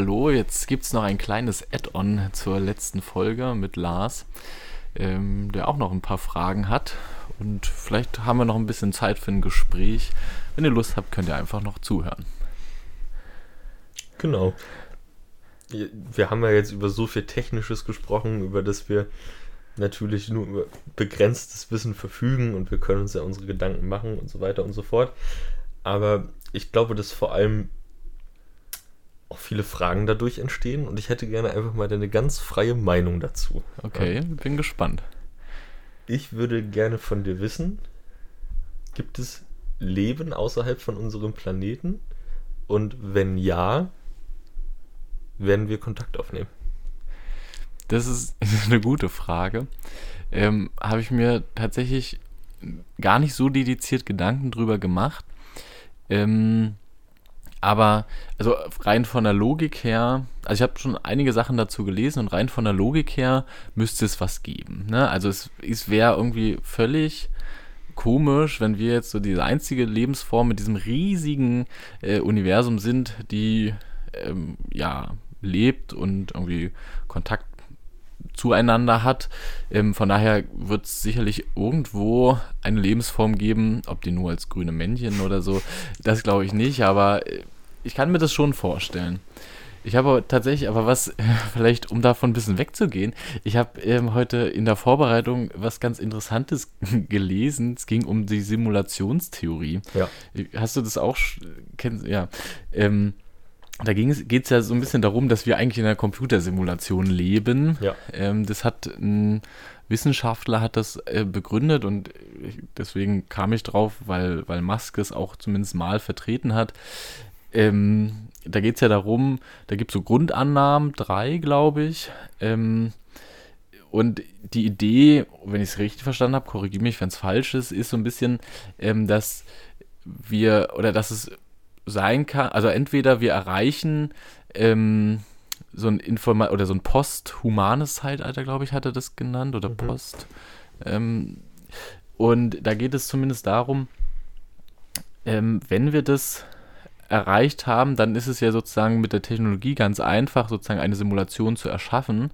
hallo, jetzt gibt es noch ein kleines Add-on zur letzten Folge mit Lars, der auch noch ein paar Fragen hat. Und vielleicht haben wir noch ein bisschen Zeit für ein Gespräch. Wenn ihr Lust habt, könnt ihr einfach noch zuhören. Genau. Wir haben ja jetzt über so viel Technisches gesprochen, über das wir natürlich nur über begrenztes Wissen verfügen und wir können uns ja unsere Gedanken machen und so weiter und so fort. Aber ich glaube, dass vor allem auch viele Fragen dadurch entstehen und ich hätte gerne einfach mal deine ganz freie Meinung dazu. Okay, ja. Bin gespannt. Ich würde gerne von dir wissen, gibt es Leben außerhalb von unserem Planeten? Und wenn ja, werden wir Kontakt aufnehmen? Das ist eine gute Frage. Habe ich mir tatsächlich gar nicht so dediziert Gedanken drüber gemacht. Aber also rein von der Logik her, also ich habe schon einige Sachen dazu gelesen und rein von der Logik her müsste es was geben. Ne? Also es wäre irgendwie völlig komisch, wenn wir jetzt so diese einzige Lebensform mit diesem riesigen Universum sind, die lebt und irgendwie Kontakt zueinander hat. Von daher wird es sicherlich irgendwo eine Lebensform geben, ob die nur als grüne Männchen oder so, das glaube ich nicht, aber ich kann mir das schon vorstellen. Ich habe tatsächlich, aber was, vielleicht um davon ein bisschen wegzugehen, ich habe heute in der Vorbereitung was ganz Interessantes gelesen. Es ging um die Simulationstheorie. Ja. Hast du das auch? Ja. Da geht es ja so ein bisschen darum, dass wir eigentlich in einer Computersimulation leben. Ja. Das hat ein Wissenschaftler hat das begründet und deswegen kam ich drauf, weil Musk es auch zumindest mal vertreten hat. Da geht es ja darum, da gibt es so Grundannahmen, 3 glaube ich. Und die Idee, wenn ich es richtig verstanden habe, korrigiere mich, wenn es falsch ist so ein bisschen, dass wir oder dass es sein kann, also entweder wir erreichen so ein Post-Humanes-Zeitalter, glaube ich, hat er das genannt, oder Post. Und da geht es zumindest darum, wenn wir das erreicht haben, dann ist es ja sozusagen mit der Technologie ganz einfach, sozusagen eine Simulation zu erschaffen.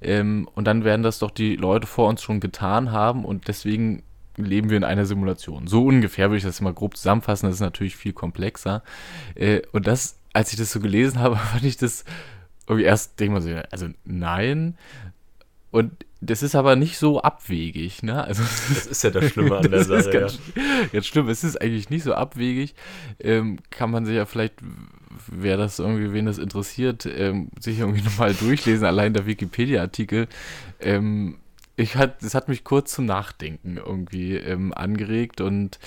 Und dann werden das doch die Leute vor uns schon getan haben und deswegen leben wir in einer Simulation. So ungefähr würde ich das mal grob zusammenfassen, das ist natürlich viel komplexer. Und das, als ich das so gelesen habe, fand ich das irgendwie erst, denke ich mal so, also nein. Und das ist aber nicht so abwegig, ne? Also, das ist ja das Schlimme an der Sache. Ganz schlimm, es ist eigentlich nicht so abwegig. Kann man sich ja vielleicht, wer das irgendwie, wen das interessiert, sich irgendwie nochmal durchlesen, allein der Wikipedia-Artikel. Das hat mich kurz zum Nachdenken irgendwie angeregt und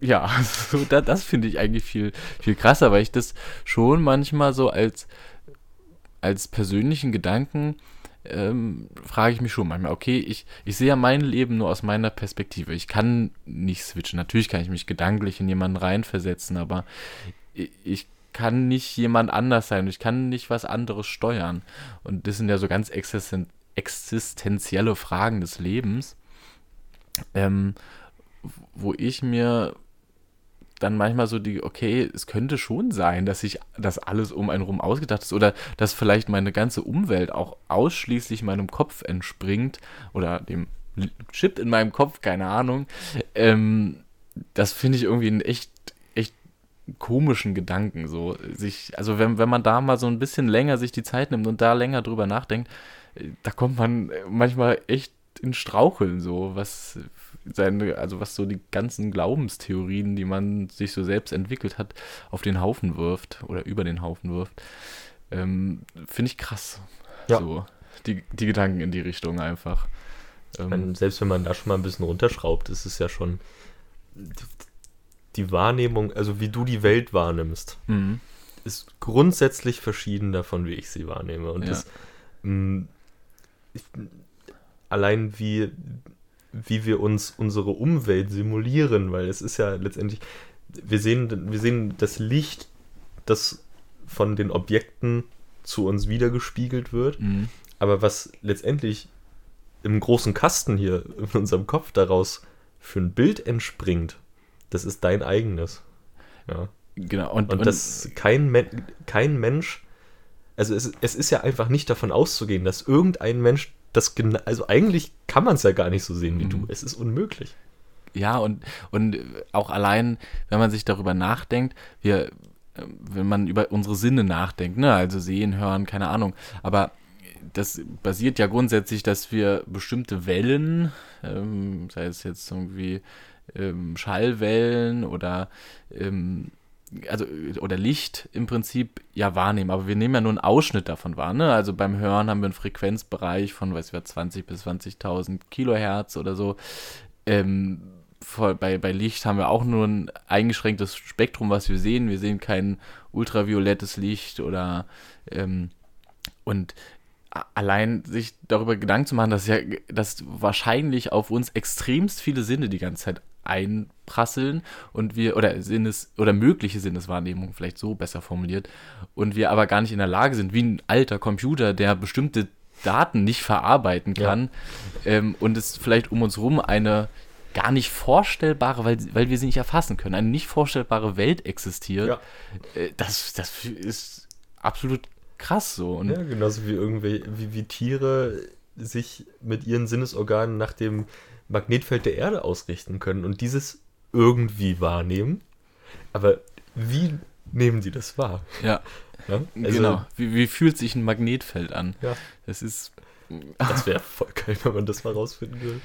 ja, so, das finde ich eigentlich viel, viel krasser, weil ich das schon manchmal so als persönlichen Gedanken frage ich mich schon manchmal, okay, ich sehe ja mein Leben nur aus meiner Perspektive. Ich kann nicht switchen. Natürlich kann ich mich gedanklich in jemanden reinversetzen, aber ich kann nicht jemand anders sein. Ich kann nicht was anderes steuern. Und das sind ja so ganz existenzielle Fragen des Lebens, wo ich mir dann manchmal so okay, es könnte schon sein, dass das alles um einen rum ausgedacht ist oder dass vielleicht meine ganze Umwelt auch ausschließlich meinem Kopf entspringt oder dem Chip in meinem Kopf, keine Ahnung. Das finde ich irgendwie einen echt komischen Gedanken, so sich, also wenn man da mal so ein bisschen länger sich die Zeit nimmt und da länger drüber nachdenkt, da kommt man manchmal echt in Straucheln, so was so die ganzen Glaubenstheorien, die man sich so selbst entwickelt hat, auf den Haufen wirft oder über den Haufen wirft. Finde ich krass. Ja. So, die Gedanken in die Richtung einfach. Ich meine, selbst wenn man da schon mal ein bisschen runterschraubt, ist es ja schon die Wahrnehmung, also wie du die Welt wahrnimmst, ist grundsätzlich verschieden davon, wie ich sie wahrnehme. Und das allein wie wir uns unsere Umwelt simulieren, weil es ist ja letztendlich, wir sehen das Licht, das von den Objekten zu uns wiedergespiegelt wird, aber was letztendlich im großen Kasten hier in unserem Kopf daraus für ein Bild entspringt, das ist dein eigenes. Ja. Genau. Und dass kein Mensch, also es ist ja einfach nicht davon auszugehen, dass irgendein Mensch das, also eigentlich kann man es ja gar nicht so sehen wie du. Es ist unmöglich. Ja, und auch allein, wenn man sich darüber nachdenkt, wenn man über unsere Sinne nachdenkt, ne, also sehen, hören, keine Ahnung, aber das basiert ja grundsätzlich, dass wir bestimmte Wellen, sei es jetzt irgendwie Schallwellen oder oder Licht im Prinzip ja wahrnehmen, aber wir nehmen ja nur einen Ausschnitt davon wahr, ne? Also beim Hören haben wir einen Frequenzbereich von, 20 bis 20.000 Kilohertz oder so. Bei Licht haben wir auch nur ein eingeschränktes Spektrum, was wir sehen. Wir sehen kein ultraviolettes Licht oder und allein sich darüber Gedanken zu machen, dass wahrscheinlich auf uns extremst viele Sinne die ganze Zeit einprasseln und wir, oder mögliche Sinneswahrnehmung, vielleicht so besser formuliert, und wir aber gar nicht in der Lage sind, wie ein alter Computer, der bestimmte Daten nicht verarbeiten kann, ja. Und es vielleicht um uns rum eine gar nicht vorstellbare, weil wir sie nicht erfassen können, eine nicht vorstellbare Welt existiert, ja. Das ist absolut krass so. Und ja, genauso wie wie Tiere sich mit ihren Sinnesorganen nach dem Magnetfeld der Erde ausrichten können und dieses irgendwie wahrnehmen, aber wie nehmen die das wahr? Ja. Ja? Also, genau. Wie fühlt sich ein Magnetfeld an? Ja. Das wäre voll geil, wenn man das mal rausfinden würde.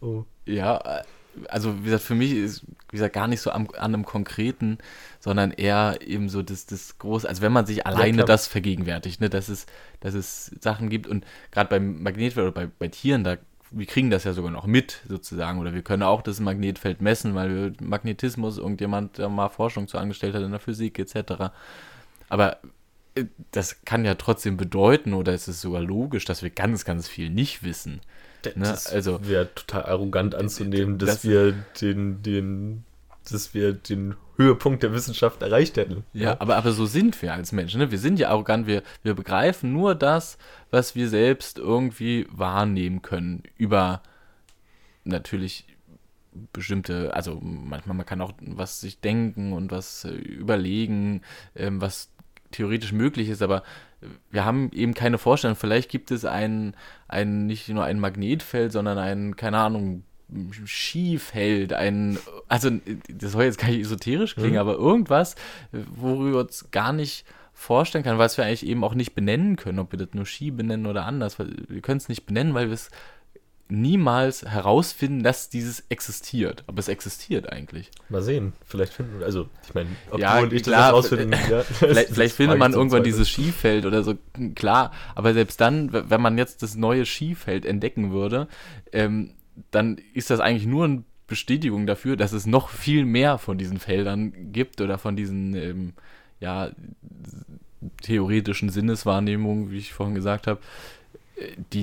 Oh. Ja, also wie gesagt, für mich ist gar nicht so an einem Konkreten, sondern eher eben so das Große, also wenn man sich alleine das vergegenwärtigt, ne, dass es Sachen gibt, und gerade beim Magnetfeld oder bei Tieren, wir kriegen das ja sogar noch mit, sozusagen, oder wir können auch das Magnetfeld messen, weil wir Magnetismus, irgendjemand da mal Forschung zu angestellt hat in der Physik etc. Aber das kann ja trotzdem bedeuten, oder es ist sogar logisch, dass wir ganz, ganz viel nicht wissen. Das wäre total arrogant anzunehmen, dass wir den Höhepunkt der Wissenschaft erreicht hätten. Ja, ja. Aber so sind wir als Menschen, ne? Wir sind ja arrogant, wir begreifen nur das, was wir selbst irgendwie wahrnehmen können, über natürlich bestimmte, also manchmal man kann auch was sich denken und was überlegen, was theoretisch möglich ist, aber wir haben eben keine Vorstellung. Vielleicht gibt es nicht nur ein Magnetfeld, sondern keine Ahnung, Skifeld, also das soll jetzt gar nicht esoterisch klingen, aber irgendwas, worüber wir uns gar nicht vorstellen können, was wir eigentlich eben auch nicht benennen können, ob wir das nur Ski benennen oder anders. Wir können es nicht benennen, weil wir es niemals herausfinden, dass dieses existiert. Aber es existiert eigentlich. Mal sehen. Vielleicht finden wir, also ich meine, ob ja, du und ich klar, das herausfinden. Ja, vielleicht findet man irgendwann dieses Skifeld oder so, klar. Aber selbst dann, wenn man jetzt das neue Skifeld entdecken würde, dann ist das eigentlich nur eine Bestätigung dafür, dass es noch viel mehr von diesen Feldern gibt oder von diesen theoretischen Sinneswahrnehmungen, wie ich vorhin gesagt habe, die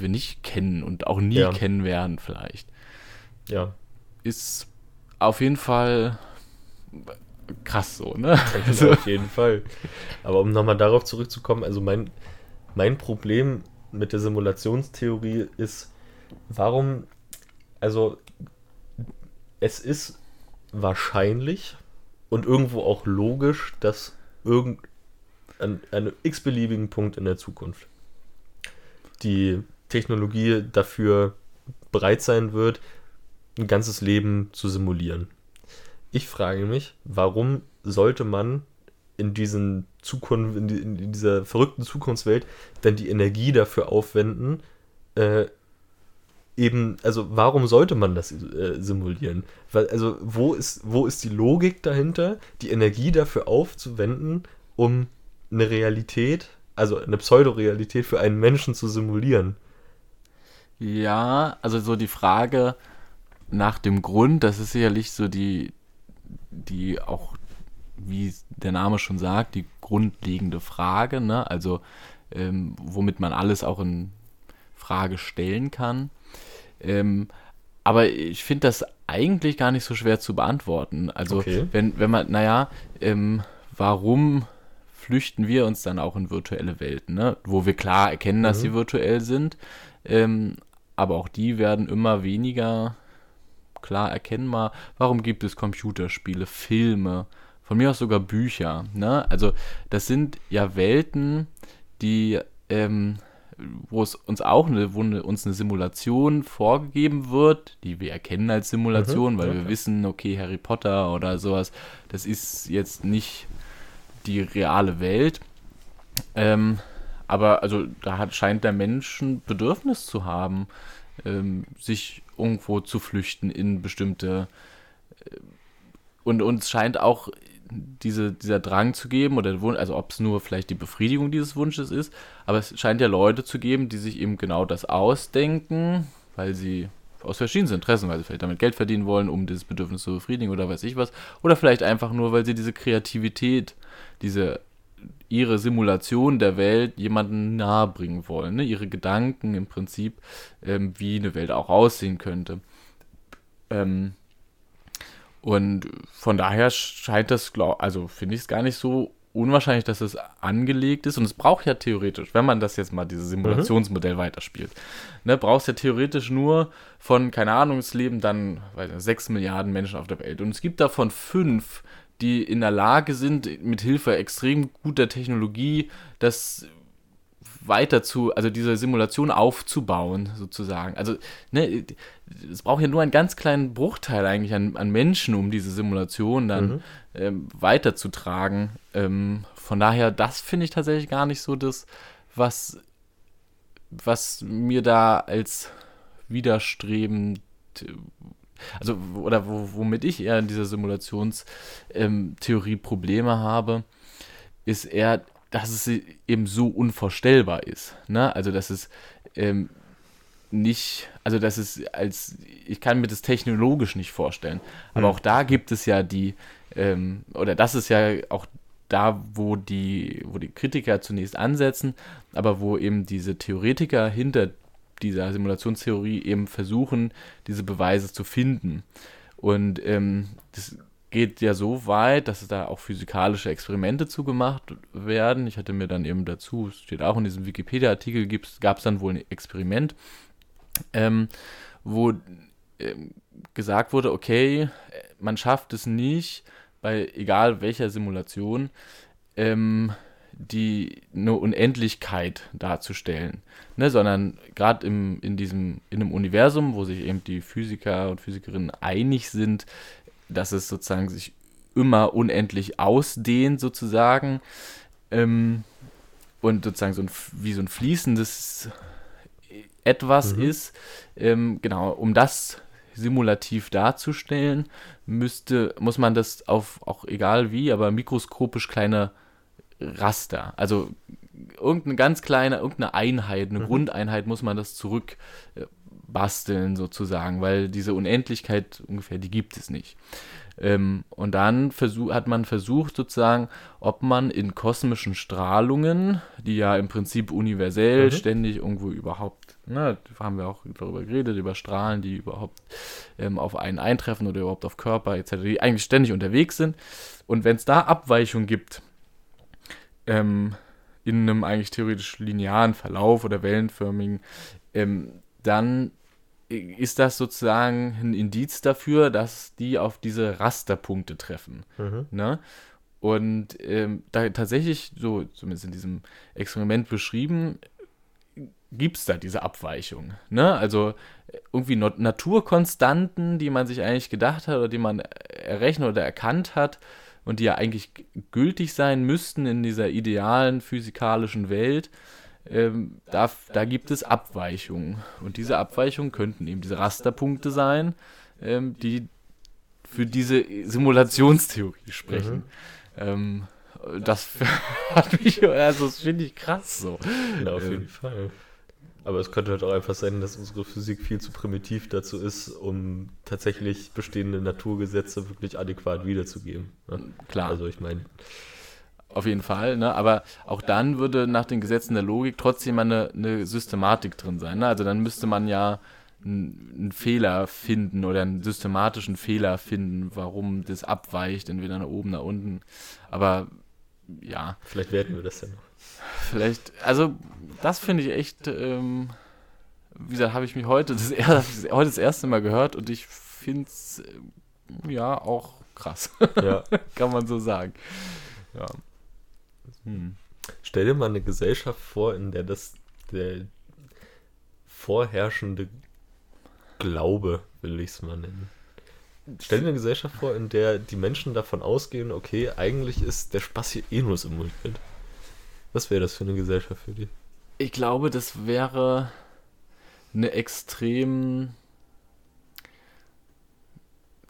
wir nicht kennen und auch nie kennen werden vielleicht. Ja. Ist auf jeden Fall krass so, ne? Also auf jeden Fall. Aber um nochmal darauf zurückzukommen, also mein Problem mit der Simulationstheorie ist, warum, also es ist wahrscheinlich und irgendwo auch logisch, dass an einem x-beliebigen Punkt in der Zukunft die Technologie dafür bereit sein wird, ein ganzes Leben zu simulieren. Ich frage mich, warum sollte man in dieser verrückten Zukunftswelt dann die Energie dafür aufwenden, warum sollte man das simulieren? Weil, also wo ist die Logik dahinter, die Energie dafür aufzuwenden, um eine Realität, also eine Pseudorealität für einen Menschen zu simulieren? Ja, also so die Frage nach dem Grund, das ist sicherlich so die auch, wie der Name schon sagt, die grundlegende Frage, ne? Also womit man alles auch in Frage stellen kann. Aber ich finde das eigentlich gar nicht so schwer zu beantworten. Also wenn man, warum flüchten wir uns dann auch in virtuelle Welten, ne? Wo wir klar erkennen, dass sie virtuell sind, aber auch die werden immer weniger klar erkennbar. Warum gibt es Computerspiele, Filme, von mir aus sogar Bücher, ne? Also das sind ja Welten, die, wo es uns auch eine Simulation vorgegeben wird, die wir erkennen als Simulation, weil wir wissen, okay, Harry Potter oder sowas, das ist jetzt nicht die reale Welt. Aber also da scheint der Mensch ein Bedürfnis zu haben, sich irgendwo zu flüchten in bestimmte... Und uns scheint auch dieser Drang zu geben, oder also ob es nur vielleicht die Befriedigung dieses Wunsches ist, aber es scheint ja Leute zu geben, die sich eben genau das ausdenken, weil sie aus verschiedensten Interessen, weil sie vielleicht damit Geld verdienen wollen, um dieses Bedürfnis zu befriedigen oder weiß ich was, oder vielleicht einfach nur, weil sie diese Kreativität, ihre Simulation der Welt jemandem nahebringen wollen, ne? Ihre Gedanken im Prinzip, wie eine Welt auch aussehen könnte. Und von daher scheint das, also finde ich es gar nicht so unwahrscheinlich, dass es angelegt ist. Und es braucht ja theoretisch, wenn man das jetzt mal, dieses Simulationsmodell weiterspielt, ne, brauchst ja theoretisch nur von, keine Ahnung, es leben dann 6 Milliarden Menschen auf der Welt. Und es gibt davon 5, die in der Lage sind, mit Hilfe extrem guter Technologie das diese Simulation aufzubauen, sozusagen. Also, ne, es braucht ja nur einen ganz kleinen Bruchteil eigentlich an Menschen, um diese Simulation dann weiterzutragen. Von daher, das finde ich tatsächlich gar nicht so das, was mir da als widerstrebend, also, oder womit ich eher in dieser Simulationstheorie Probleme habe, ist eher, dass es eben so unvorstellbar ist, ne? Also, dass es ich kann mir das technologisch nicht vorstellen. Aber auch da gibt es ja das ist ja auch da, wo die Kritiker zunächst ansetzen, aber wo eben diese Theoretiker hinter dieser Simulationstheorie eben versuchen, diese Beweise zu finden. Und das geht ja so weit, dass da auch physikalische Experimente zu gemacht werden. Ich hatte mir dann eben dazu, es steht auch in diesem Wikipedia-Artikel, gab es dann wohl ein Experiment, wo gesagt wurde, okay, man schafft es nicht, bei egal welcher Simulation, eine Unendlichkeit darzustellen, ne, sondern gerade in einem Universum, wo sich eben die Physiker und Physikerinnen einig sind, dass es sozusagen sich immer unendlich ausdehnt sozusagen, und sozusagen wie so ein fließendes Etwas ist, um das simulativ darzustellen, muss man das auch egal wie, aber mikroskopisch kleine Raster, also irgendeine Einheit, eine Grundeinheit muss man das zurück basteln sozusagen, weil diese Unendlichkeit ungefähr, die gibt es nicht. Und dann hat man versucht sozusagen, ob man in kosmischen Strahlungen, die ja im Prinzip universell ständig irgendwo überhaupt, ne, haben wir auch darüber geredet, über Strahlen, die überhaupt auf einen eintreffen oder überhaupt auf Körper etc., die eigentlich ständig unterwegs sind. Und wenn es da Abweichungen gibt, in einem eigentlich theoretisch linearen Verlauf oder wellenförmigen, dann ist das sozusagen ein Indiz dafür, dass die auf diese Rasterpunkte treffen. Ne? Und da tatsächlich, so zumindest in diesem Experiment beschrieben, gibt es da diese Abweichung. Ne? Also irgendwie Naturkonstanten, die man sich eigentlich gedacht hat oder die man errechnet oder erkannt hat und die ja eigentlich gültig sein müssten in dieser idealen physikalischen Welt, da gibt es Abweichungen. Und diese Abweichungen könnten eben diese Rasterpunkte sein, die für diese Simulationstheorie sprechen. Das hat mich, also das finde ich krass so. Ja, auf jeden Fall. Aber es könnte halt auch einfach sein, dass unsere Physik viel zu primitiv dazu ist, um tatsächlich bestehende Naturgesetze wirklich adäquat wiederzugeben. Ne? Klar. Also ich meine... Auf jeden Fall, ne? Aber auch dann würde nach den Gesetzen der Logik trotzdem eine Systematik drin sein. Ne? Also dann müsste man ja einen Fehler finden oder einen systematischen Fehler finden, warum das abweicht, entweder nach oben, nach unten. Aber ja. Vielleicht werden wir das ja noch. Vielleicht, also das finde ich echt, wie gesagt, habe ich mich heute das erste Mal gehört und ich finde es ja auch krass. Ja. Kann man so sagen. Ja. Hm. Stell dir mal eine Gesellschaft vor, in der das der vorherrschende Glaube, will ich es mal nennen. Stell dir eine Gesellschaft vor, in der die Menschen davon ausgehen, okay, eigentlich ist der Spaß hier eh nur simuliert. Was wäre das für eine Gesellschaft für dich? Ich glaube, das wäre eine extrem,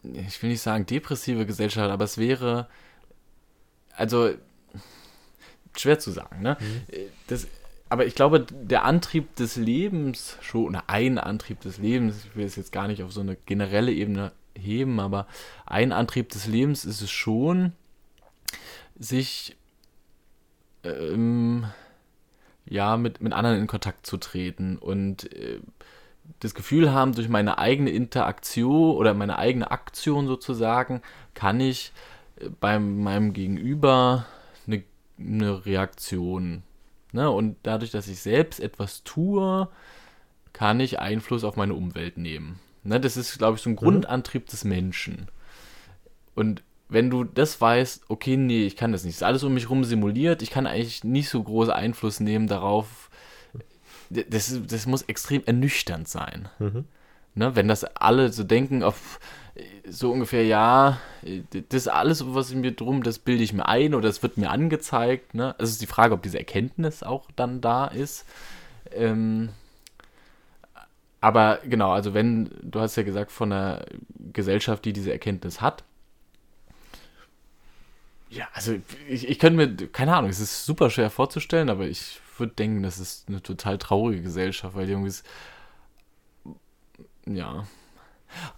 ich will nicht sagen depressive Gesellschaft, aber es wäre, also schwer zu sagen, ne? Mhm. Das, aber ich glaube, der Antrieb des Lebens, schon, oder ein Antrieb des Lebens, ich will es jetzt gar nicht auf so eine generelle Ebene heben, aber ein Antrieb des Lebens ist es schon, sich ja, mit anderen in Kontakt zu treten und das Gefühl haben, durch meine eigene Interaktion oder meine eigene Aktion sozusagen, kann ich bei meinem Gegenüber eine Reaktion, ne? Und dadurch, dass ich selbst etwas tue, kann ich Einfluss auf meine Umwelt nehmen. Ne? Das ist, glaube ich, so ein Grundantrieb des Menschen. Und wenn du das weißt, okay, nee, ich kann das nicht, ist alles um mich rum simuliert, ich kann eigentlich nicht so groß Einfluss nehmen darauf, das muss extrem ernüchternd sein. Mhm. Ne? Wenn das alle so denken, auf so ungefähr, ja, das alles, was ich mir drum, das bilde ich mir ein oder das wird mir angezeigt. Ne? Also ist die Frage, ob diese Erkenntnis auch dann da ist. Aber genau, also wenn, du hast ja gesagt, von einer Gesellschaft, die diese Erkenntnis hat. Ja, also ich könnte mir, keine Ahnung, es ist super schwer vorzustellen, aber ich würde denken, das ist eine total traurige Gesellschaft, weil die irgendwie ist, ja.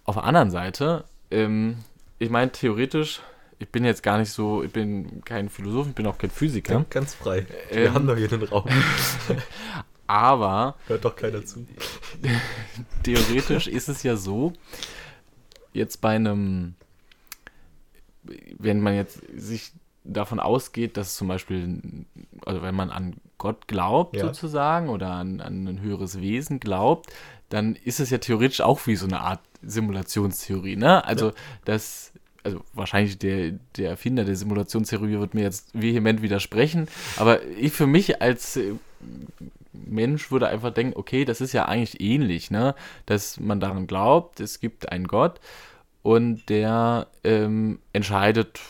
Auf der anderen Seite, ich meine, theoretisch, ich bin kein Philosoph, ich bin auch kein Physiker. Klingt ganz frei. Wir haben doch hier den Raum. Aber hört doch keiner zu. Theoretisch ist es ja so, jetzt bei einem, wenn man jetzt sich davon ausgeht, dass zum Beispiel, also wenn man an Gott glaubt, ja, sozusagen, oder an ein höheres Wesen glaubt, dann ist es ja theoretisch auch wie so eine Art Simulationstheorie, ne? Also, ja, das, also wahrscheinlich der Erfinder der Simulationstheorie wird mir jetzt vehement widersprechen, aber ich für mich als Mensch würde einfach denken, okay, das ist ja eigentlich ähnlich, ne? Dass man daran glaubt, es gibt einen Gott und der entscheidet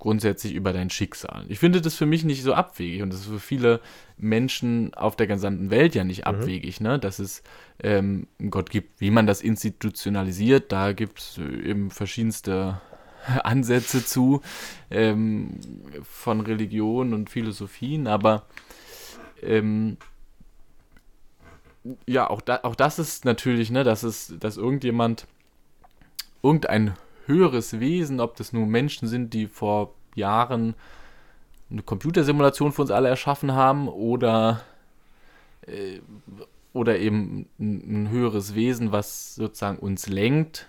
grundsätzlich über dein Schicksal. Ich finde das für mich nicht so abwegig und das ist für viele Menschen auf der gesamten Welt ja nicht abwegig, ne? Dass es einen Gott gibt. Wie man das institutionalisiert, da gibt es eben verschiedenste Ansätze zu von Religionen und Philosophien, aber ja, auch das ist natürlich, ne, dass irgendein höheres Wesen, ob das nur Menschen sind, die vor Jahren eine Computersimulation für uns alle erschaffen haben oder eben ein höheres Wesen, was sozusagen uns lenkt.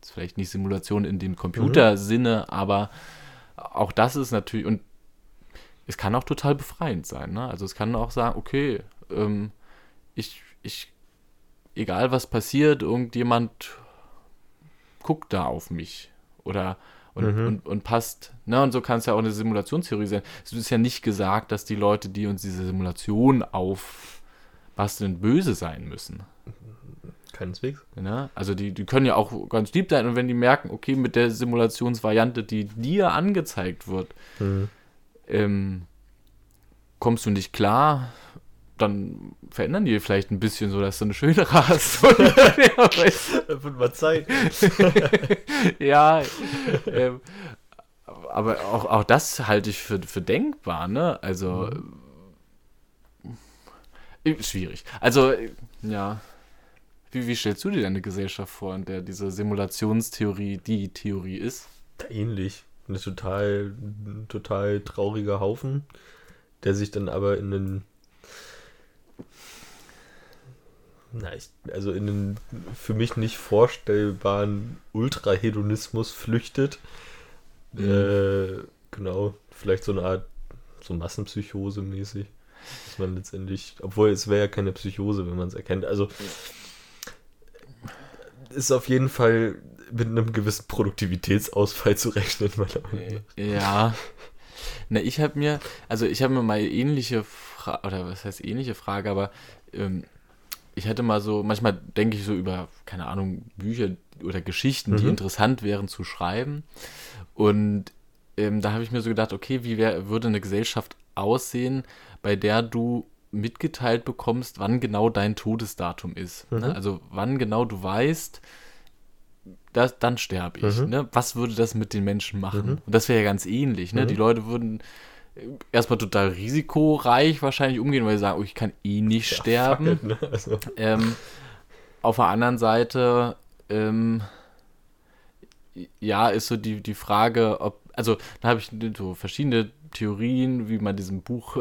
Das ist vielleicht nicht Simulation in dem Computersinne, aber auch das ist natürlich, und es kann auch total befreiend sein, ne? Also es kann auch sagen, okay, ich egal was passiert, irgendjemand guckt da auf mich oder und passt, ne? Und so kann es ja auch eine Simulationstheorie sein. Es ist ja nicht gesagt, dass die Leute, die uns diese Simulation aufbasteln, böse sein müssen. Keineswegs. Ne? Also die können ja auch ganz lieb sein, und wenn die merken, okay, mit der Simulationsvariante, die dir angezeigt wird, kommst du nicht klar, dann verändern die vielleicht ein bisschen, so dass du eine schönere hast. Das wird mal Zeit. Ja, aber auch das halte ich für denkbar, ne? Also, schwierig. Also, ja, wie stellst du dir deine Gesellschaft vor, in der diese Simulationstheorie die Theorie ist? Ähnlich. Ein total trauriger Haufen, der sich dann aber in den in den für mich nicht vorstellbaren Ultrahedonismus flüchtet. Genau, vielleicht so eine Art, so Massenpsychose mäßig, dass man letztendlich, obwohl es wäre ja keine Psychose, wenn man es erkennt, also ist auf jeden Fall mit einem gewissen Produktivitätsausfall zu rechnen, meiner Meinung nach. Ja. Na, ich habe mir mal ähnliche Frage, oder was heißt ähnliche Frage, aber ich hatte mal so, manchmal denke ich so über, keine Ahnung, Bücher oder Geschichten, die interessant wären zu schreiben. Und da habe ich mir so gedacht, okay, wie würde eine Gesellschaft aussehen, bei der du mitgeteilt bekommst, wann genau dein Todesdatum ist. Mhm. Ne? Also wann genau du weißt, dass, dann sterbe ich. Mhm. Ne? Was würde das mit den Menschen machen? Mhm. Und das wäre ja ganz ähnlich. Ne? Mhm. Die Leute würden erstmal total risikoreich wahrscheinlich umgehen, weil sie sagen, oh, ich kann eh nicht sterben. Fuck, ne? Also. Auf der anderen Seite ja, ist so die Frage, ob, also da habe ich so verschiedene Theorien, wie man diesem Buch,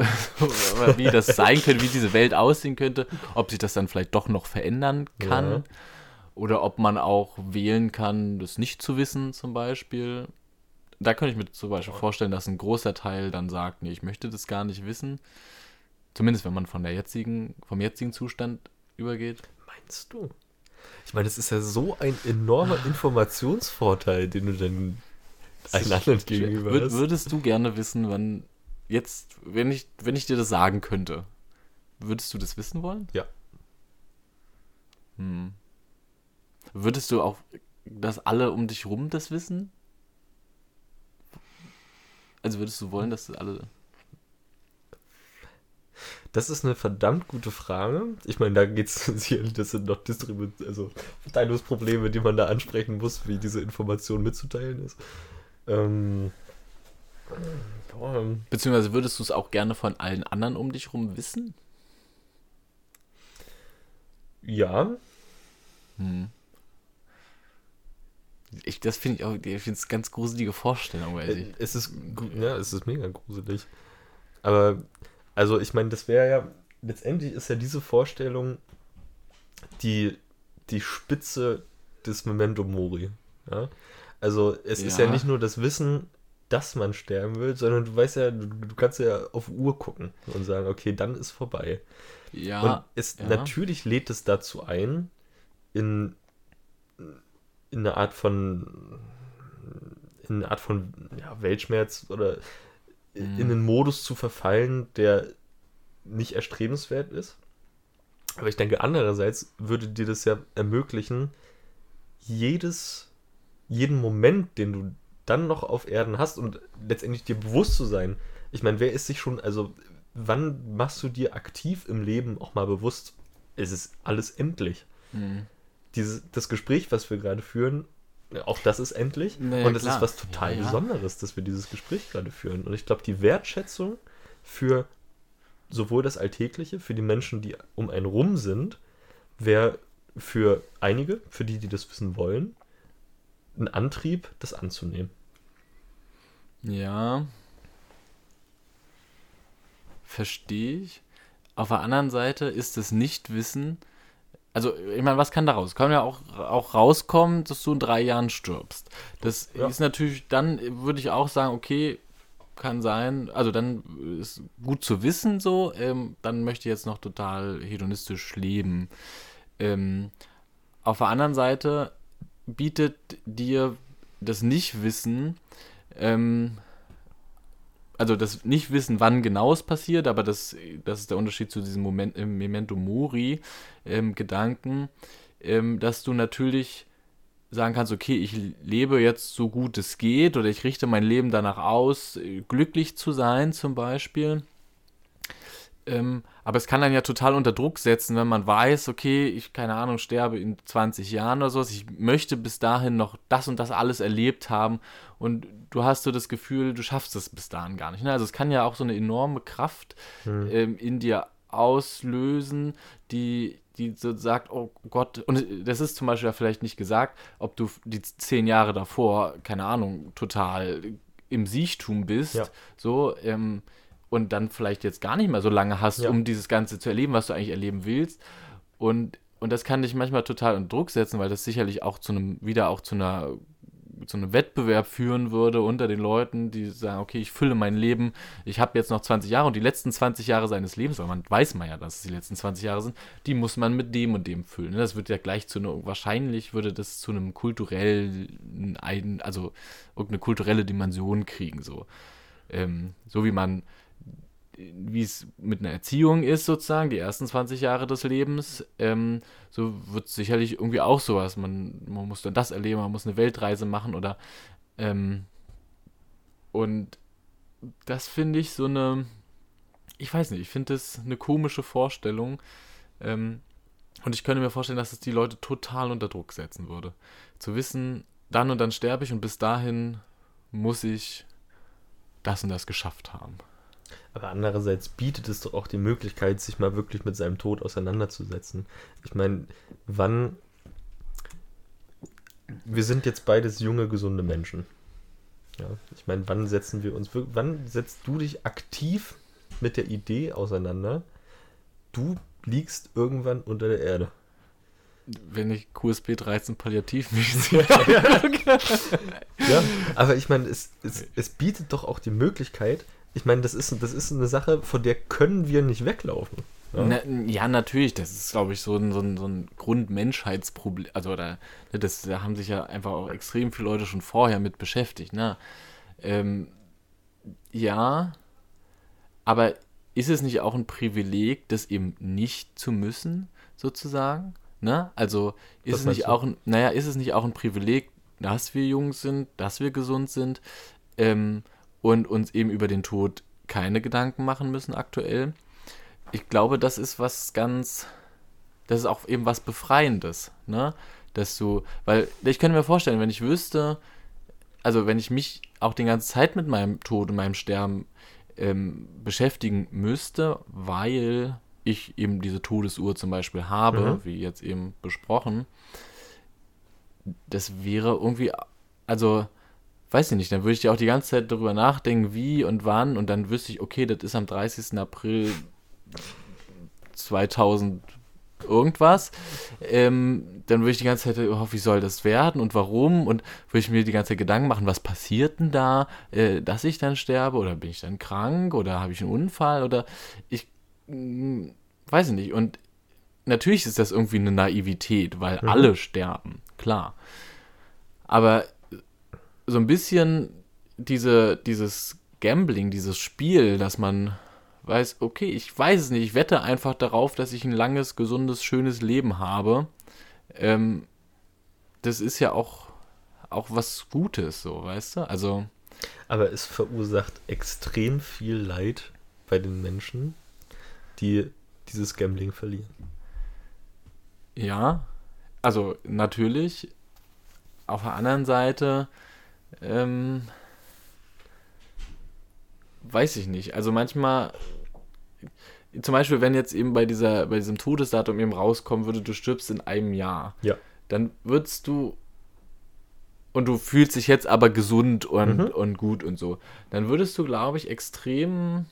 wie das sein könnte, wie diese Welt aussehen könnte, ob sich das dann vielleicht doch noch verändern kann, ja, oder ob man auch wählen kann, das nicht zu wissen zum Beispiel. Da könnte ich mir zum Beispiel vorstellen, dass ein großer Teil dann sagt, nee, ich möchte das gar nicht wissen. Zumindest wenn man von der jetzigen, vom jetzigen Zustand übergeht. Meinst du? Ich meine, das ist ja so ein enormer Informationsvorteil, den du dann einander gegenüber hast. Würdest du gerne wissen, wann jetzt, wenn ich dir das sagen könnte, würdest du das wissen wollen? Ja. Hm. Würdest du auch, dass alle um dich rum das wissen? Also würdest du wollen, dass alle... Das ist eine verdammt gute Frage. Ich meine, da geht es sicherlich, das sind noch Verteilungsprobleme, die man da ansprechen muss, wie diese Information mitzuteilen ist. Beziehungsweise würdest du es auch gerne von allen anderen um dich rum wissen? Ja. Hm. Das finde ich auch, ich finde es ganz gruselige Vorstellung, weiß ich. Es ist mega gruselig. Aber... Also ich meine, das wäre ja, letztendlich ist ja diese Vorstellung die Spitze des Memento Mori. Ja? Also es ist ja nicht nur das Wissen, dass man sterben will, sondern du weißt ja, du kannst ja auf Uhr gucken und sagen, okay, dann ist vorbei. Ja. Und natürlich lädt es dazu ein, in eine Art von Weltschmerz oder in den Modus zu verfallen, der nicht erstrebenswert ist. Aber ich denke, andererseits würde dir das ja ermöglichen, jeden Moment, den du dann noch auf Erden hast und letztendlich dir bewusst zu sein. Ich meine, wer ist sich schon, also wann machst du dir aktiv im Leben auch mal bewusst, es ist alles endlich. Mhm. Das Gespräch, was wir gerade führen, auch das ist endlich. Naja, und das ist was total Besonderes, dass wir dieses Gespräch gerade führen. Und ich glaube, die Wertschätzung für sowohl das Alltägliche, für die Menschen, die um einen rum sind, wäre für einige, für die das wissen wollen, ein Antrieb, das anzunehmen. Ja. Verstehe ich. Auf der anderen Seite ist das Nichtwissen... Also, ich meine, was kann da raus? Kann ja auch rauskommen, dass du in 3 Jahren stirbst. Das ist natürlich, dann würde ich auch sagen, okay, kann sein, also dann ist gut zu wissen so, dann möchte ich jetzt noch total hedonistisch leben. Auf der anderen Seite bietet dir das Nichtwissen, also das Nichtwissen, wann genau es passiert, aber das ist der Unterschied zu diesem Moment im Memento Mori-Gedanken, dass du natürlich sagen kannst, okay, ich lebe jetzt so gut es geht oder ich richte mein Leben danach aus, glücklich zu sein zum Beispiel. Aber es kann dann ja total unter Druck setzen, wenn man weiß, okay, ich, keine Ahnung, sterbe in 20 Jahren oder sowas, ich möchte bis dahin noch das und das alles erlebt haben und du hast so das Gefühl, du schaffst es bis dahin gar nicht. Ne? Also es kann ja auch so eine enorme Kraft in dir auslösen, die so sagt, oh Gott, und das ist zum Beispiel ja vielleicht nicht gesagt, ob du die 10 Jahre davor, keine Ahnung, total im Siechtum bist, und dann vielleicht jetzt gar nicht mehr so lange hast, um dieses Ganze zu erleben, was du eigentlich erleben willst. Und das kann dich manchmal total unter Druck setzen, weil das sicherlich auch zu einer zu einem Wettbewerb führen würde unter den Leuten, die sagen, okay, ich fülle mein Leben, ich habe jetzt noch 20 Jahre und die letzten 20 Jahre seines Lebens, weil man weiß man ja, dass es die letzten 20 Jahre sind, die muss man mit dem und dem füllen. Das wird ja gleich zu einer, wahrscheinlich würde das zu einem kulturellen, also irgendeine kulturelle Dimension kriegen, so. So wie man, wie es mit einer Erziehung ist sozusagen, die ersten 20 Jahre des Lebens, so wird es sicherlich irgendwie auch sowas, man muss dann das erleben, man muss eine Weltreise machen oder und das finde ich so eine, ich weiß nicht, ich finde das eine komische Vorstellung und ich könnte mir vorstellen, dass es die Leute total unter Druck setzen würde, zu wissen, dann und dann sterbe ich und bis dahin muss ich das und das geschafft haben. Aber andererseits bietet es doch auch die Möglichkeit, sich mal wirklich mit seinem Tod auseinanderzusetzen. Ich meine, wann... Wir sind jetzt beides junge, gesunde Menschen. Ja, ich meine, wann setzt du dich aktiv mit der Idee auseinander, du liegst irgendwann unter der Erde? Wenn ich QSP 13 Palliativmedizin. Ja, aber ich meine, es bietet doch auch die Möglichkeit. Ich meine, das ist eine Sache, von der können wir nicht weglaufen. Ja, ja natürlich. Das ist, glaube ich, so ein Grundmenschheitsproblem. Also da haben sich ja einfach auch extrem viele Leute schon vorher mit beschäftigt. Ne? Ja, aber ist es nicht auch ein Privileg, das eben nicht zu müssen, sozusagen? Ne? Also ist es nicht auch ein Privileg, dass wir jung sind, dass wir gesund sind, und uns eben über den Tod keine Gedanken machen müssen aktuell. Ich glaube, das ist auch eben was Befreiendes, ne? Weil ich könnte mir vorstellen, wenn ich wüsste, also wenn ich mich auch die ganze Zeit mit meinem Tod und meinem Sterben beschäftigen müsste, weil ich eben diese Todesuhr zum Beispiel habe, wie jetzt eben besprochen, das wäre irgendwie, also... Weiß ich nicht, dann würde ich ja auch die ganze Zeit darüber nachdenken, wie und wann, und dann wüsste ich, okay, das ist am 30. April 2000 irgendwas. Dann würde ich die ganze Zeit, oh, wie soll das werden und warum? Und würde ich mir die ganze Zeit Gedanken machen, was passiert denn da, dass ich dann sterbe oder bin ich dann krank oder habe ich einen Unfall oder ich weiß nicht. Und natürlich ist das irgendwie eine Naivität, weil alle sterben, klar. Aber so ein bisschen dieses Gambling, dieses Spiel, dass man weiß, okay, ich weiß es nicht, ich wette einfach darauf, dass ich ein langes, gesundes, schönes Leben habe. Das ist ja auch was Gutes, so, weißt du? Also, aber es verursacht extrem viel Leid bei den Menschen, die dieses Gambling verlieren. Ja, also natürlich. Auf der anderen Seite... weiß ich nicht. Also manchmal, zum Beispiel, wenn jetzt eben bei diesem Todesdatum eben rauskommen würde, du stirbst in einem Jahr, ja, dann würdest du, und du fühlst dich jetzt aber gesund und gut und so, dann würdest du, glaube ich, extrem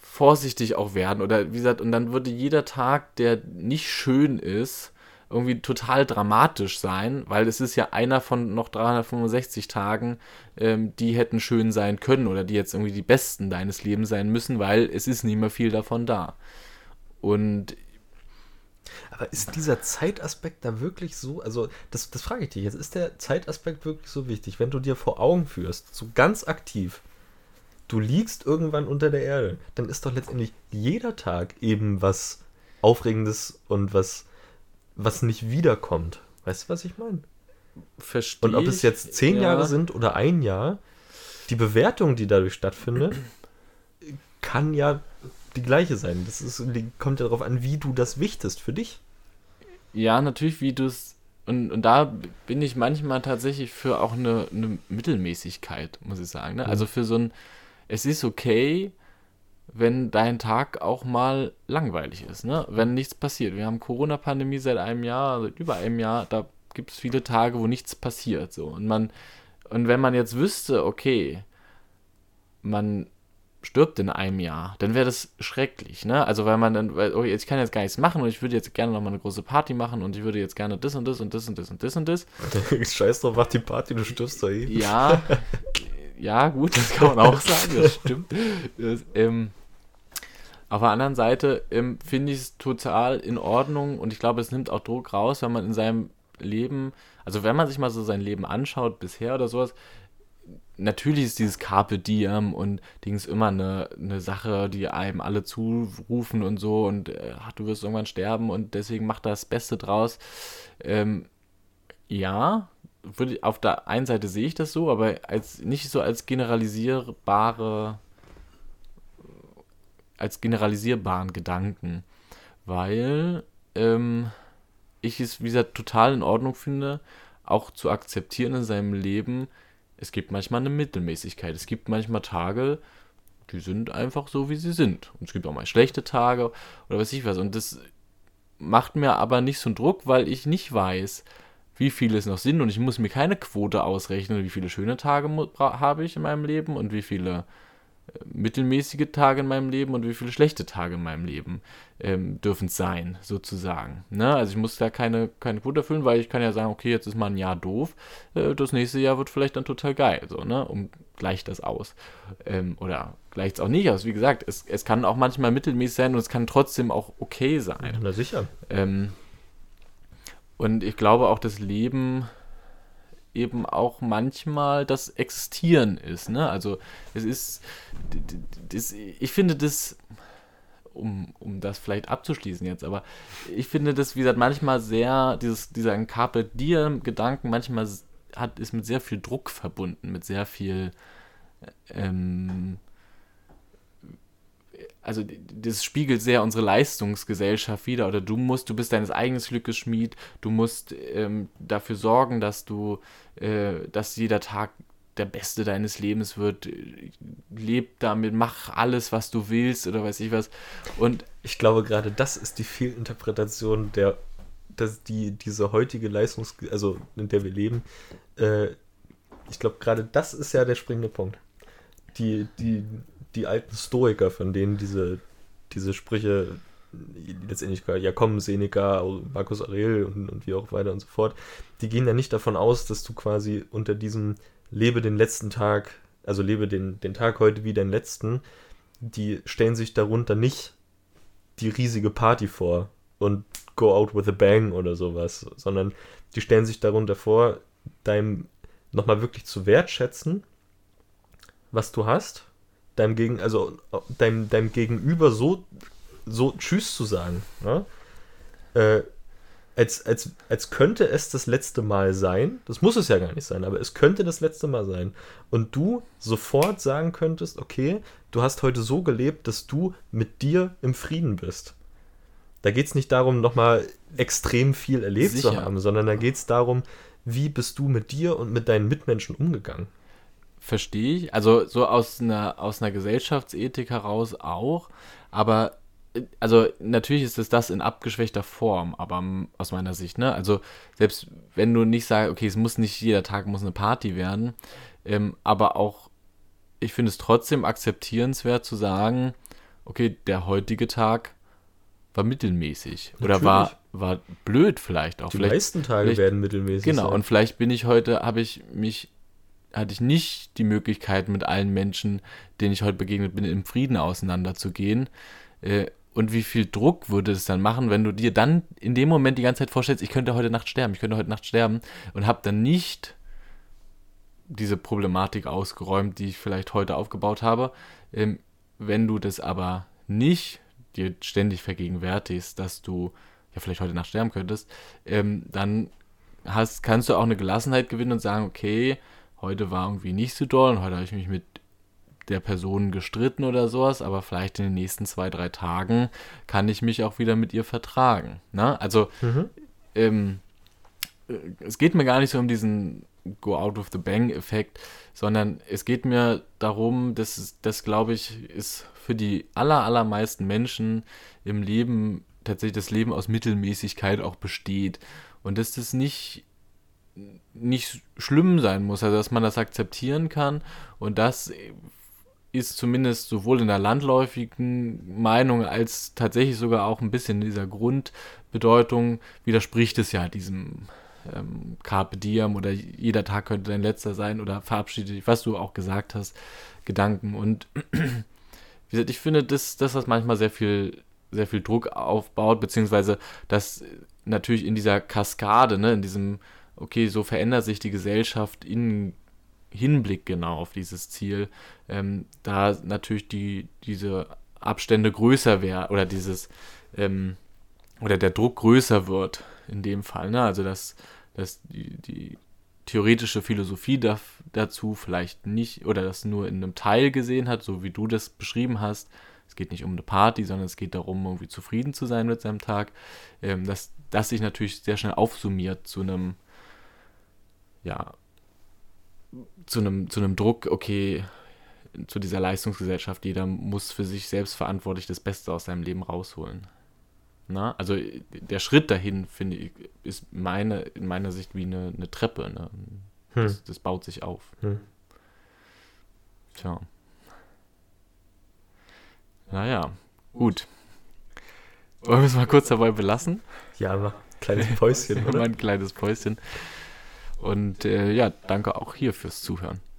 vorsichtig auch werden. Oder wie gesagt, und dann würde jeder Tag, der nicht schön ist, irgendwie total dramatisch sein, weil es ist ja einer von noch 365 Tagen, die hätten schön sein können oder die jetzt irgendwie die besten deines Lebens sein müssen, weil es ist nicht mehr viel davon da. Und aber ist dieser Zeitaspekt da wirklich so, also das frage ich dich jetzt, ist der Zeitaspekt wirklich so wichtig, wenn du dir vor Augen führst, so ganz aktiv, du liegst irgendwann unter der Erde, dann ist doch letztendlich jeder Tag eben was Aufregendes und was nicht wiederkommt. Weißt du, was ich meine? Verstehe. Und ob es jetzt 10 Jahre sind oder ein Jahr, die Bewertung, die dadurch stattfindet, kann ja die gleiche sein. Die kommt ja darauf an, wie du das wichtest für dich. Ja, natürlich, wie du es... Und da bin ich manchmal tatsächlich für auch eine Mittelmäßigkeit, muss ich sagen. Ne? Also für so ein... Es ist okay... wenn dein Tag auch mal langweilig ist, ne? Wenn nichts passiert. Wir haben Corona-Pandemie seit über einem Jahr, da gibt es viele Tage, wo nichts passiert. So. Und wenn man jetzt wüsste, okay, man stirbt in einem Jahr, dann wäre das schrecklich, ne? Also weil man dann, weil, okay, ich kann jetzt gar nichts machen und ich würde jetzt gerne nochmal eine große Party machen und ich würde jetzt gerne das und das und das und das und das und das. Scheiß drauf, mach die Party, du stirbst da eben. Ja, ja, gut, das kann man auch sagen, das stimmt. Das, auf der anderen Seite finde ich es total in Ordnung und ich glaube, es nimmt auch Druck raus, wenn man in seinem Leben, also wenn man sich mal so sein Leben anschaut bisher oder sowas, natürlich ist dieses Carpe Diem und Dings immer eine Sache, die einem alle zurufen und so und ach, du wirst irgendwann sterben und deswegen mach das Beste draus. Ja, auf der einen Seite sehe ich das so, aber nicht so als generalisierbaren Gedanken, weil ich es, wie gesagt, total in Ordnung finde, auch zu akzeptieren in seinem Leben, es gibt manchmal eine Mittelmäßigkeit. Es gibt manchmal Tage, die sind einfach so, wie sie sind. Und es gibt auch mal schlechte Tage oder weiß ich was. Und das macht mir aber nicht so einen Druck, weil ich nicht weiß, wie viele es noch sind. Und ich muss mir keine Quote ausrechnen, wie viele schöne Tage habe ich in meinem Leben und wie viele mittelmäßige Tage in meinem Leben und wie viele schlechte Tage in meinem Leben dürfen es sein, sozusagen. Ne? Also ich muss da keine Quote erfüllen, weil ich kann ja sagen, okay, jetzt ist mal ein Jahr doof, das nächste Jahr wird vielleicht dann total geil, so, ne? Und gleicht das aus. Oder gleicht es auch nicht aus. Wie gesagt, es kann auch manchmal mittelmäßig sein und es kann trotzdem auch okay sein. Na sicher. Und ich glaube auch, das Leben eben auch manchmal das Existieren ist, ne? Also es ist, ich finde das, um das vielleicht abzuschließen jetzt, aber ich finde das, wie gesagt, manchmal sehr, dieser Carpe Diem-Gedanken, manchmal ist mit sehr viel Druck verbunden, mit sehr viel, also das spiegelt sehr unsere Leistungsgesellschaft wider, oder du bist deines eigenen Glückes Schmied, du musst dafür sorgen, dass dass jeder Tag der beste deines Lebens wird, leb damit, mach alles, was du willst oder weiß ich was. Und ich glaube, gerade das ist die Fehlinterpretation diese heutige also in der wir leben, ich glaube, gerade das ist ja der springende Punkt. Die alten Stoiker, von denen diese Sprüche letztendlich ja kommen, Seneca, Markus Ariel und wie auch weiter und so fort, die gehen ja nicht davon aus, dass du quasi unter diesem lebe den letzten Tag, also lebe den Tag heute wie den letzten, die stellen sich darunter nicht die riesige Party vor und go out with a bang oder sowas, sondern die stellen sich darunter vor, deinem nochmal wirklich zu wertschätzen, was du hast, deinem Gegenüber so Tschüss zu sagen, ne? Als könnte es das letzte Mal sein, das muss es ja gar nicht sein, aber es könnte das letzte Mal sein und du sofort sagen könntest, okay, du hast heute so gelebt, dass du mit dir im Frieden bist. Da geht es nicht darum, nochmal extrem viel erlebt Sicher. Zu haben, sondern da geht es darum, wie bist du mit dir und mit deinen Mitmenschen umgegangen. Verstehe ich, also so aus einer Gesellschaftsethik heraus auch, aber also natürlich ist es das in abgeschwächter Form, aber aus meiner Sicht, ne, also selbst wenn du nicht sagst, okay, es muss nicht jeder Tag muss eine Party werden, aber auch, ich finde es trotzdem akzeptierenswert zu sagen, okay, der heutige Tag war mittelmäßig natürlich. Oder war blöd vielleicht auch. Die meisten Tage werden mittelmäßig genau, sein. Und vielleicht hatte ich nicht die Möglichkeit, mit allen Menschen, denen ich heute begegnet bin, im Frieden auseinanderzugehen. Und wie viel Druck würde es dann machen, wenn du dir dann in dem Moment die ganze Zeit vorstellst, ich könnte heute Nacht sterben und habe dann nicht diese Problematik ausgeräumt, die ich vielleicht heute aufgebaut habe. Wenn du das aber nicht dir ständig vergegenwärtigst, dass du ja vielleicht heute Nacht sterben könntest, dann kannst du auch eine Gelassenheit gewinnen und sagen, okay, heute war irgendwie nicht so doll und heute habe ich mich mit der Person gestritten oder sowas, aber vielleicht in den nächsten 2-3 Tagen kann ich mich auch wieder mit ihr vertragen. Ne? Also es geht mir gar nicht so um diesen Go-out-of-the-bang-Effekt, sondern es geht mir darum, dass das, glaube ich, ist für die allermeisten Menschen im Leben tatsächlich das Leben aus Mittelmäßigkeit auch besteht und dass das nicht schlimm sein muss, also dass man das akzeptieren kann und dass ist zumindest sowohl in der landläufigen Meinung als tatsächlich sogar auch ein bisschen in dieser Grundbedeutung, widerspricht es ja diesem Carpe Diem oder jeder Tag könnte dein letzter sein oder verabschiede dich, was du auch gesagt hast, Gedanken. Und wie gesagt, ich finde, dass das manchmal sehr viel Druck aufbaut, beziehungsweise dass natürlich in dieser Kaskade, ne, in diesem, okay, so verändert sich die Gesellschaft in Hinblick genau auf dieses Ziel, da natürlich diese Abstände größer werden oder oder der Druck größer wird in dem Fall, ne? Also dass die theoretische Philosophie dazu vielleicht nicht oder das nur in einem Teil gesehen hat, so wie du das beschrieben hast. Es geht nicht um eine Party, sondern es geht darum, irgendwie zufrieden zu sein mit seinem Tag, dass das sich natürlich sehr schnell aufsummiert zu einem, ja, zu einem Druck, okay, zu dieser Leistungsgesellschaft, jeder muss für sich selbst verantwortlich das Beste aus seinem Leben rausholen. Na? Also der Schritt dahin, finde ich, ist in meiner Sicht wie eine Treppe. Ne? Das baut sich auf. Tja. Naja, gut. Wollen wir es mal kurz dabei belassen? Ja, mal ein kleines Päuschen, oder? Mal ein kleines Päuschen. Und ja, danke auch hier fürs Zuhören.